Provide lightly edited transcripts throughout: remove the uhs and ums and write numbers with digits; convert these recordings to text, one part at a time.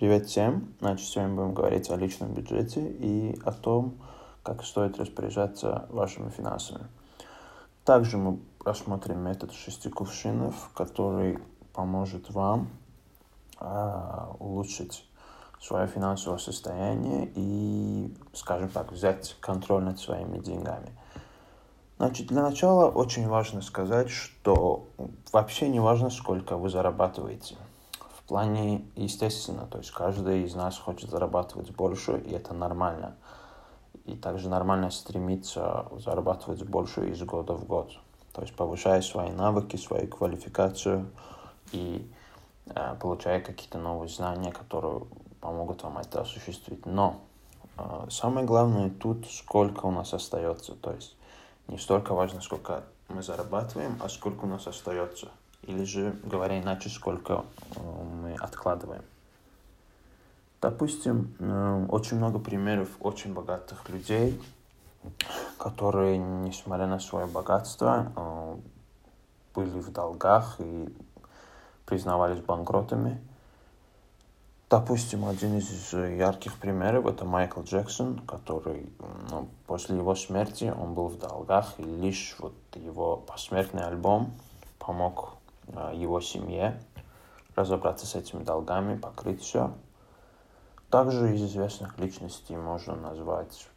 Привет всем! Значит, сегодня будем говорить о личном бюджете и о том, как стоит распоряжаться вашими финансами. Также мы рассмотрим метод 6 кувшинов, который поможет вам улучшить свое финансовое состояние и, скажем так, взять контроль над своими деньгами. Значит, для начала очень важно сказать, что вообще не важно, сколько вы зарабатываете. В плане, естественно, то есть каждый из нас хочет зарабатывать больше, и это нормально. И также нормально стремиться зарабатывать больше из года в год. То есть повышая свои навыки, свою квалификацию и получая какие-то новые знания, которые помогут вам это осуществить. Но самое главное тут, сколько у нас остается, то есть не столько важно, сколько мы зарабатываем, а сколько у нас остается. Или же, говоря иначе, сколько мы откладываем. Допустим, очень много примеров очень богатых людей, которые, несмотря на свое богатство, были в долгах и признавались банкротами. Допустим, один из ярких примеров – это Майкл Джексон, который после его смерти он был в долгах, и лишь вот его посмертный альбом помог его семье разобраться с этими долгами, покрыть все. Также из известных личностей можно назвать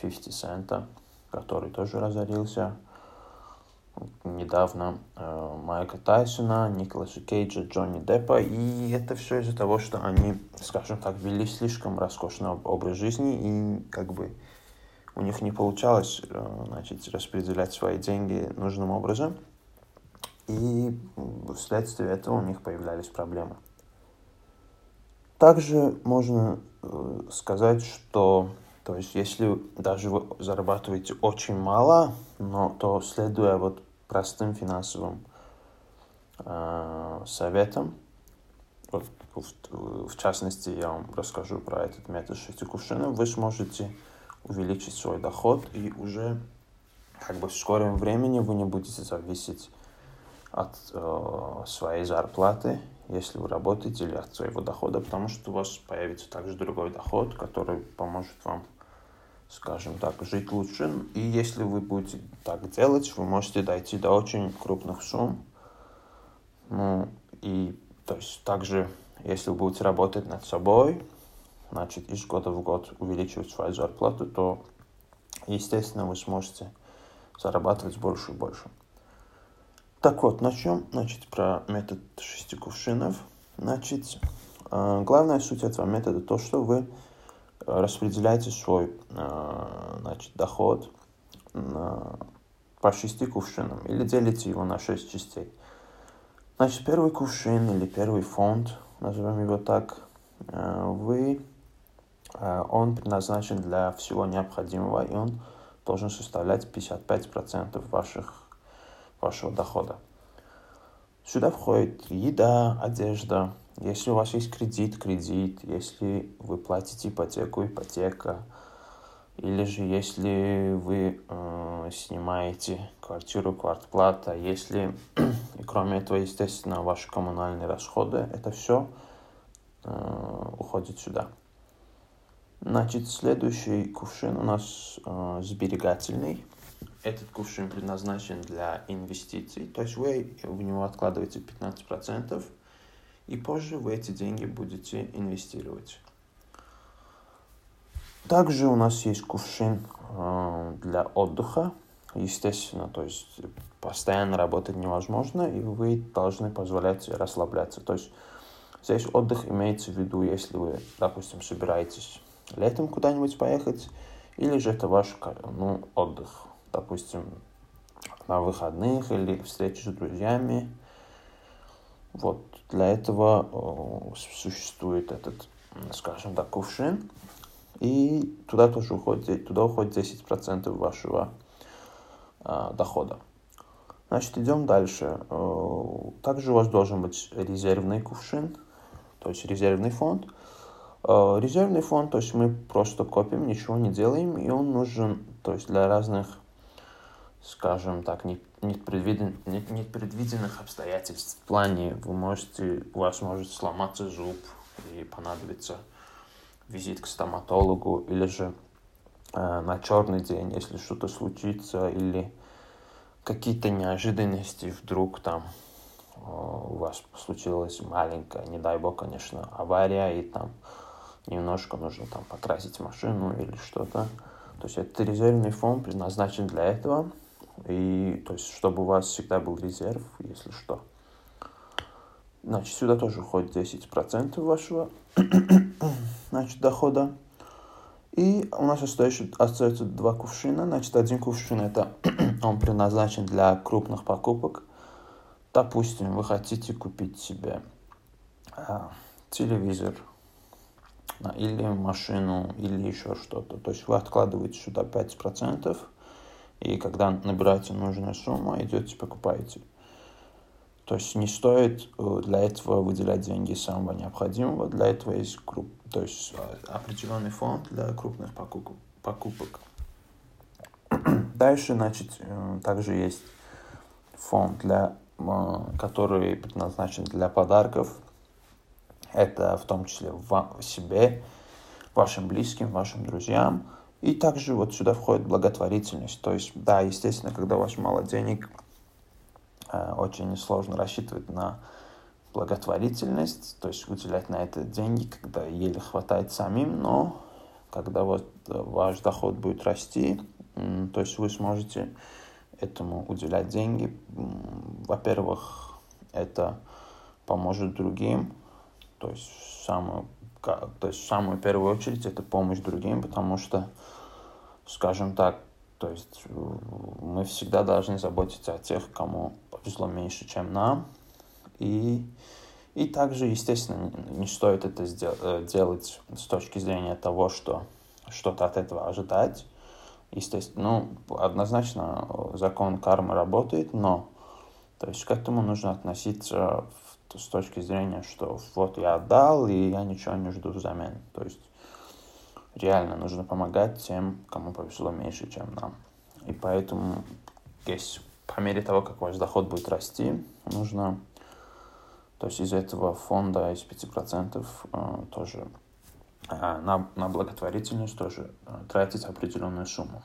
50 Cent, который тоже разорился. Недавно Майка Тайсона, Николаса Кейджа, Джонни Деппа. И это все из-за того, что они, скажем так, вели слишком роскошный образ жизни. И как бы у них не получалось распределять свои деньги нужным образом. И вследствие этого у них появлялись проблемы. Также можно сказать, что... То есть, если даже вы зарабатываете очень мало, то следуя вот простым финансовым советам, в частности, я вам расскажу про этот метод 6 кувшинов, вы сможете увеличить свой доход, и уже как бы в скором времени вы не будете зависеть от своей зарплаты, если вы работаете, или от своего дохода, потому что у вас появится также другой доход, который поможет вам, скажем так, жить лучше. И если вы будете так делать, вы можете дойти до очень крупных сумм. И то есть также, если вы будете работать над собой, значит, из года в год увеличивать свою зарплату, то, естественно, вы сможете зарабатывать больше и больше. Так вот, начнем, про метод 6 кувшинов. Главная суть этого метода то, что вы распределяете свой, доход по 6 кувшинам или делите его на 6 частей. Значит, первый кувшин или первый фонд, назовем его так, он предназначен для всего необходимого, и он должен составлять 55% вашего дохода. Сюда входит еда, одежда. Если у вас есть кредит. Если вы платите ипотеку, ипотека. Или же если вы снимаете квартиру, квартплата. Если, и кроме этого, естественно, ваши коммунальные расходы. Это все уходит сюда. Следующий кувшин у нас сберегательный. Этот кувшин предназначен для инвестиций, то есть вы в него откладываете 15%, и позже вы эти деньги будете инвестировать. Также у нас есть кувшин для отдыха, естественно, то есть постоянно работать невозможно, и вы должны позволять расслабляться. То есть здесь отдых имеется в виду, если вы, допустим, собираетесь летом куда-нибудь поехать, или же это ваш отдых. Допустим, на выходных или встречи с друзьями. Вот, для этого существует этот, кувшин. И туда тоже уходит 10% вашего дохода. Идем дальше. Также у вас должен быть резервный кувшин, то есть резервный фонд. Резервный фонд, то есть мы просто копим, ничего не делаем, и он нужен, то есть для разных, скажем так, непредвиденных обстоятельств. В плане, у вас может сломаться зуб, и понадобится визит к стоматологу, или же на черный день, если что-то случится, или какие-то неожиданности, вдруг там у вас случилась маленькая, не дай бог, конечно, авария, и там немножко нужно там покрасить машину или что-то. То есть этот резервный фонд предназначен для этого, и то есть чтобы у вас всегда был резерв, если что. Значит, сюда тоже уходит 10% вашего значит, дохода. И у нас остается два кувшина. Значит, один кувшин это он предназначен для крупных покупок. Допустим, вы хотите купить себе телевизор или машину, или еще что-то. То есть вы откладываете сюда 5%, и когда набираете нужную сумму, идете покупаете. То есть не стоит для этого выделять деньги самого необходимого. Для этого есть то есть определенный фонд для крупных покупок. Дальше, значит, также есть фонд, который предназначен для подарков. Это в том числе себе, вашим близким, вашим друзьям. И также вот сюда входит благотворительность. То есть, да, естественно, когда у вас мало денег, очень сложно рассчитывать на благотворительность, то есть выделять на это деньги, когда еле хватает самим, но когда вот ваш доход будет расти, то есть вы сможете этому уделять деньги. Во-первых, это поможет другим, то есть в самую первую очередь это помощь другим, потому что, скажем так, то есть мы всегда должны заботиться о тех, кому повезло меньше, чем нам. И также, естественно, не стоит это делать с точки зрения того, что что-то от этого ожидать. Естественно, ну, однозначно закон кармы работает, но то есть к этому нужно относиться с точки зрения, что вот я отдал, и я ничего не жду взамен. То есть реально нужно помогать тем, кому повезло меньше, чем нам. И поэтому здесь, по мере того, как ваш доход будет расти, нужно, то есть из этого фонда, из 5% тоже на благотворительность тоже тратить определенную сумму.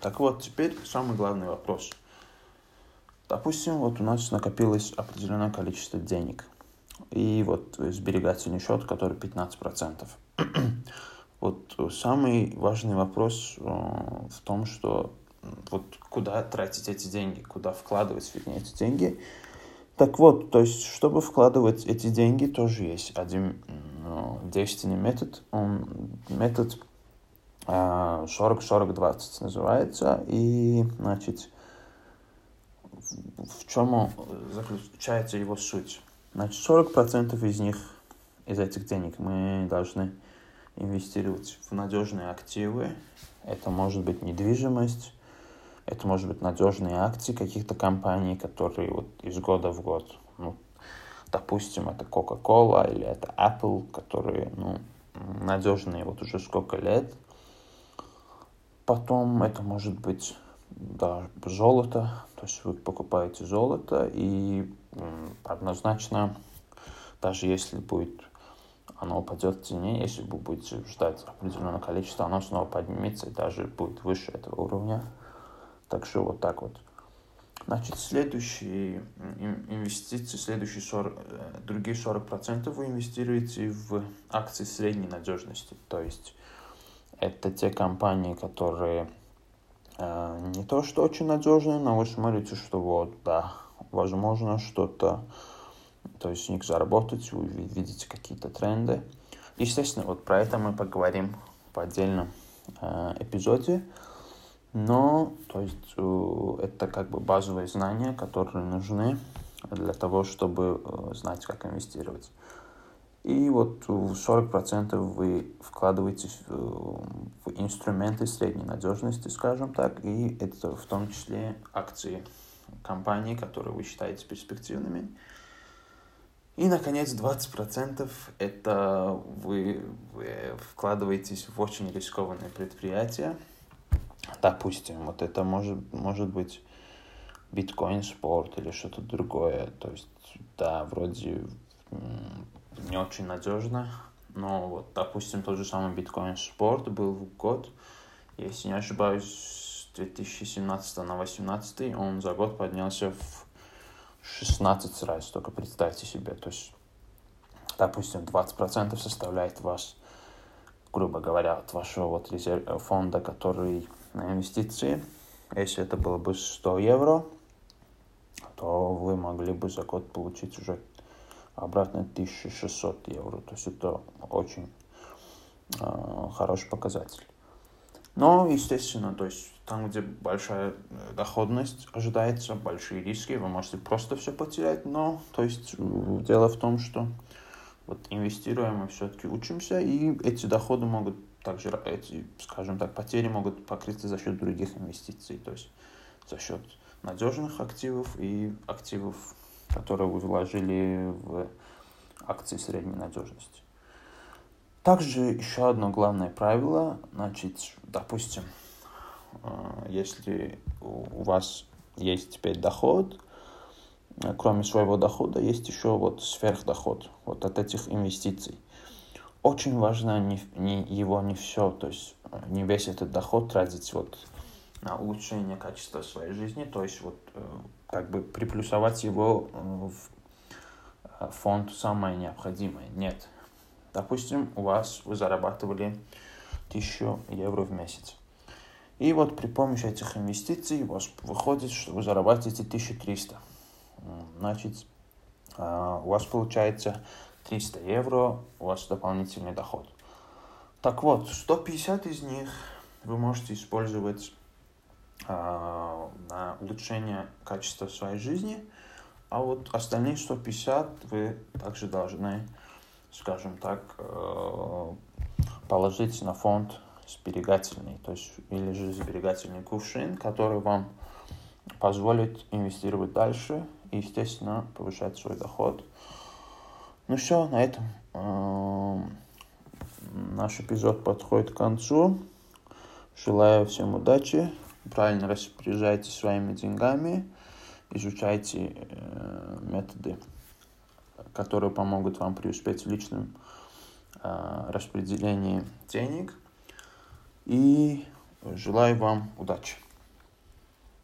Так вот, теперь самый главный вопрос. Допустим, вот у нас накопилось определенное количество денег. И вот сберегательный счет, который 15%. Вот самый важный вопрос в том, что вот куда тратить эти деньги, куда вкладывать, вернее, эти деньги. Так вот, то есть, чтобы вкладывать эти деньги, тоже есть один действенный метод. Он метод 40-40-20 называется. И, значит, в чем заключается его суть? Значит, 40% из этих денег мы должны инвестировать в надежные активы. Это может быть недвижимость, это может быть надежные акции каких-то компаний, которые вот из года в год, ну, допустим, это Coca-Cola или это Apple, которые, ну, надежные вот уже сколько лет. Потом это может быть даже золото, то есть вы покупаете золото, и однозначно, даже если будет оно упадет в цене, если вы будете ждать определенное количество, оно снова поднимется и даже будет выше этого уровня. Так что вот так вот. Значит, следующие инвестиции, другие 40% вы инвестируете в акции средней надежности. То есть это те компании, которые не то что очень надежные, но вы смотрите, что вот, да, возможно, что-то, то есть у них заработать, вы видите какие-то тренды. Естественно, вот про это мы поговорим в отдельном эпизоде. Но, то есть, это как бы базовые знания, которые нужны для того, чтобы знать, как инвестировать. И вот 40% вы вкладываете в инструменты средней надежности, скажем так. И это в том числе акции компаний, которые вы считаете перспективными. И, наконец, 20% это вы вкладываетесь в очень рискованные предприятия. Допустим, вот это может быть биткоин-спорт или что-то другое. То есть, да, вроде не очень надежно, Но вот, допустим, тот же самый биткоин-спорт был год, если не ошибаюсь, с 2017 на 2018, он за год поднялся в 16 раз, только представьте себе. То есть, допустим, 20% составляет вас, грубо говоря, от вашего вот фонда, который на инвестиции. Если это было бы 100 евро, то вы могли бы за год получить уже обратно 1600 евро. То есть это очень хороший показатель. Но, естественно, то есть там, где большая доходность ожидается, большие риски, вы можете просто все потерять. Но, то есть, дело в том, что вот инвестируем, мы все-таки учимся, и эти доходы могут также, эти, скажем так, потери могут покрыться за счет других инвестиций, то есть за счет надежных активов и активов, которые вы вложили в акции средней надежности. Также еще одно главное правило, значит, допустим, если у вас есть теперь доход, кроме своего дохода есть еще вот сверхдоход вот от этих инвестиций. Очень важно не все, то есть не весь этот доход тратить вот на улучшение качества своей жизни, то есть вот как бы приплюсовать его в фонд самое необходимое. Нет. Допустим, вы зарабатывали 1000 евро в месяц. И вот при помощи этих инвестиций у вас выходит, что вы зарабатываете 1300. Значит, у вас получается 300 евро, у вас дополнительный доход. Так вот, 150 из них вы можете использовать на улучшение качества своей жизни, а вот остальные 150 вы также должны, скажем так, положить на фонд сберегательный, то есть или же сберегательный кувшин, который вам позволит инвестировать дальше и, естественно, повышать свой доход. Ну все, на этом наш эпизод подходит к концу. Желаю всем удачи. Правильно распоряжайтесь своими деньгами. Изучайте методы, которые помогут вам преуспеть в личном распределении денег. И желаю вам удачи.